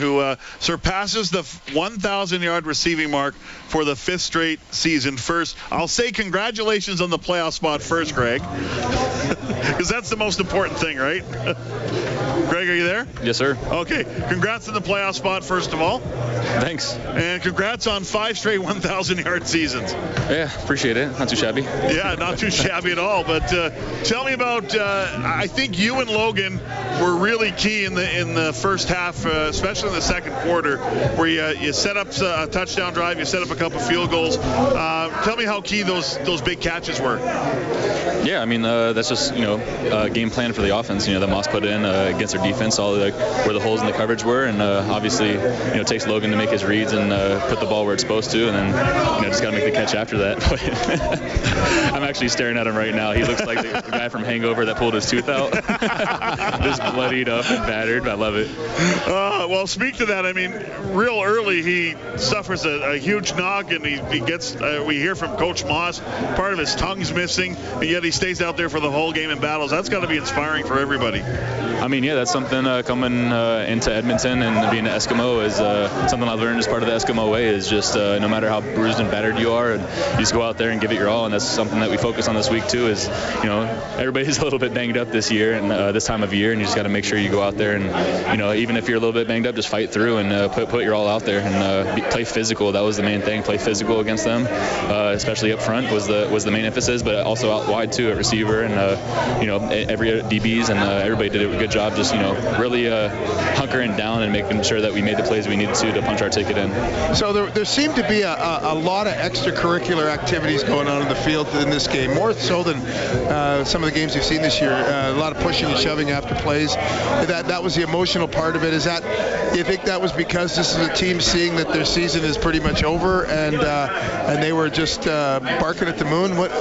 who surpasses the 1,000-yard receiving mark for the fifth straight season. First, I'll say congratulations on the playoff spot first, Greg, because that's the most important thing, right? Greg, are you there? Yes, sir. Okay. Congrats on the playoff spot, first of all. Thanks. And congrats on 5 straight 1,000-yard seasons. Yeah, appreciate it. Not too shabby. Yeah, not too shabby at all. But tell me about, I think you and Logan were really key in the first half, especially in the second quarter, where you set up a touchdown drive, you set up a couple field goals. Tell me how key those big catches were. Yeah, I mean, that's just, game plan for the offense, that Moss put in against their defense, where the holes in the coverage were, and obviously, it takes Logan to make his reads and put the ball where it's supposed to, and then, just got to make the catch after that. I'm actually staring at him right now. He looks like the guy from Hangover that pulled his tooth out. Just bloodied up and battered. I love it. Well, speak to that. I mean, real early, he suffers a huge knock, and he gets, we hear from Coach Moss, part of his tongue's missing, and yet he stays out there for the whole game and battles. That's got to be inspiring for everybody. I mean, yeah, that's something coming into Edmonton and being an Eskimo is something I've learned as part of the Eskimo way is just no matter how bruised and battered you are, and you just go out there and give it your all, and that's something that we focus on this week too is, everybody's a little bit banged up this year and this time of year, and you just got to make sure you go out there and, even if you're a little bit banged up, just fight through and put your all out there and play physical. That was the main thing, play physical against them, especially up front was the main emphasis, but also out wide too at receiver and, every DBs and everybody did a good job just, really hunkering down and making sure that we made the plays we needed to punch our ticket in. So there seemed to be a lot of extracurricular activities going on in the field in this game, more so than some of the games we've seen this year, a lot of pushing and shoving after plays. That was the emotional part of it. Is that, you think that was because this is a team seeing that their season is pretty much over and they were just barking at the moon? What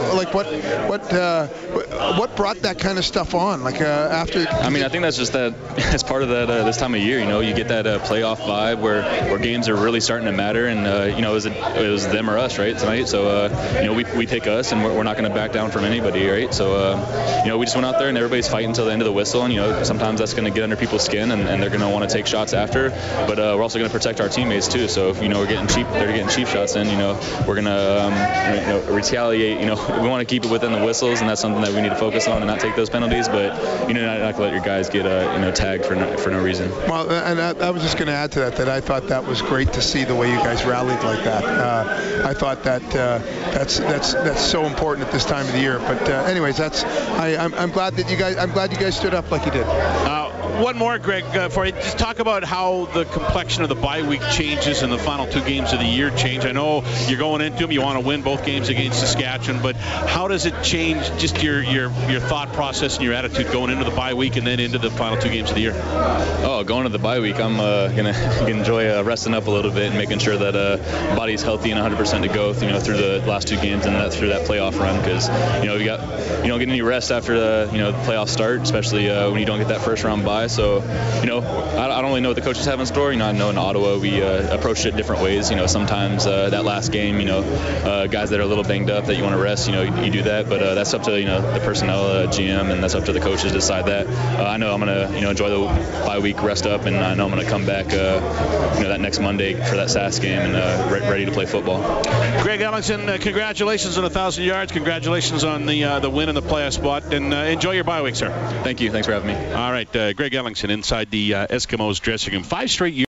brought that kind of stuff on? After? I mean, I think that's just that. It's part of that this time of year. You get that playoff vibe where games are really starting to matter, and it was them or us, right, tonight. So we pick us, and we're not going to back down from anybody, right? So we just went out there, and everybody's fighting until the end of the whistle, and sometimes that's going to get under people's skin, and they're going to want to take shots after. But we're also going to protect our teammates too. So if we're getting cheap shots in, we're going to retaliate. We want to keep it within the whistles, and that's something that we need to focus on and not take those penalties. But not to let your guys get tagged for no reason. Well, and I was just going to add to that I thought that was great to see the way you guys rallied like that. I thought that that's so important at this time of the year. But anyways, I'm glad that you guys stood up like you did. One more, Greg, for you. Just talk about how the complexion of the bye week changes and the final 2 games of the year change. I know you're going into them. You want to win both games against Saskatchewan, but how does it change just your thought process and your attitude going into the bye week and then into the final 2 games of the year? Oh, going to the bye week, I'm going to enjoy resting up a little bit and making sure that body's healthy and 100% to go through the last 2 games and through that playoff run, because you don't get any rest after the playoff start, especially when you don't get that first round bye. So, I don't really know what the coaches have in store. I know in Ottawa we approached it different ways. Sometimes that last game, guys that are a little banged up that you want to rest, you do that. But that's up to, the personnel, GM, and that's up to the coaches to decide that. I know I'm going to, enjoy the bye week, rest up, and I know I'm going to come back, that next Monday for that Sask game and ready to play football. Greg Ellingson, congratulations on 1,000 yards. Congratulations on the win in the playoff spot. And enjoy your bye week, sir. Thank you. Thanks for having me. All right, Greg Ellingson inside the Eskimos dressing room. 5 straight years.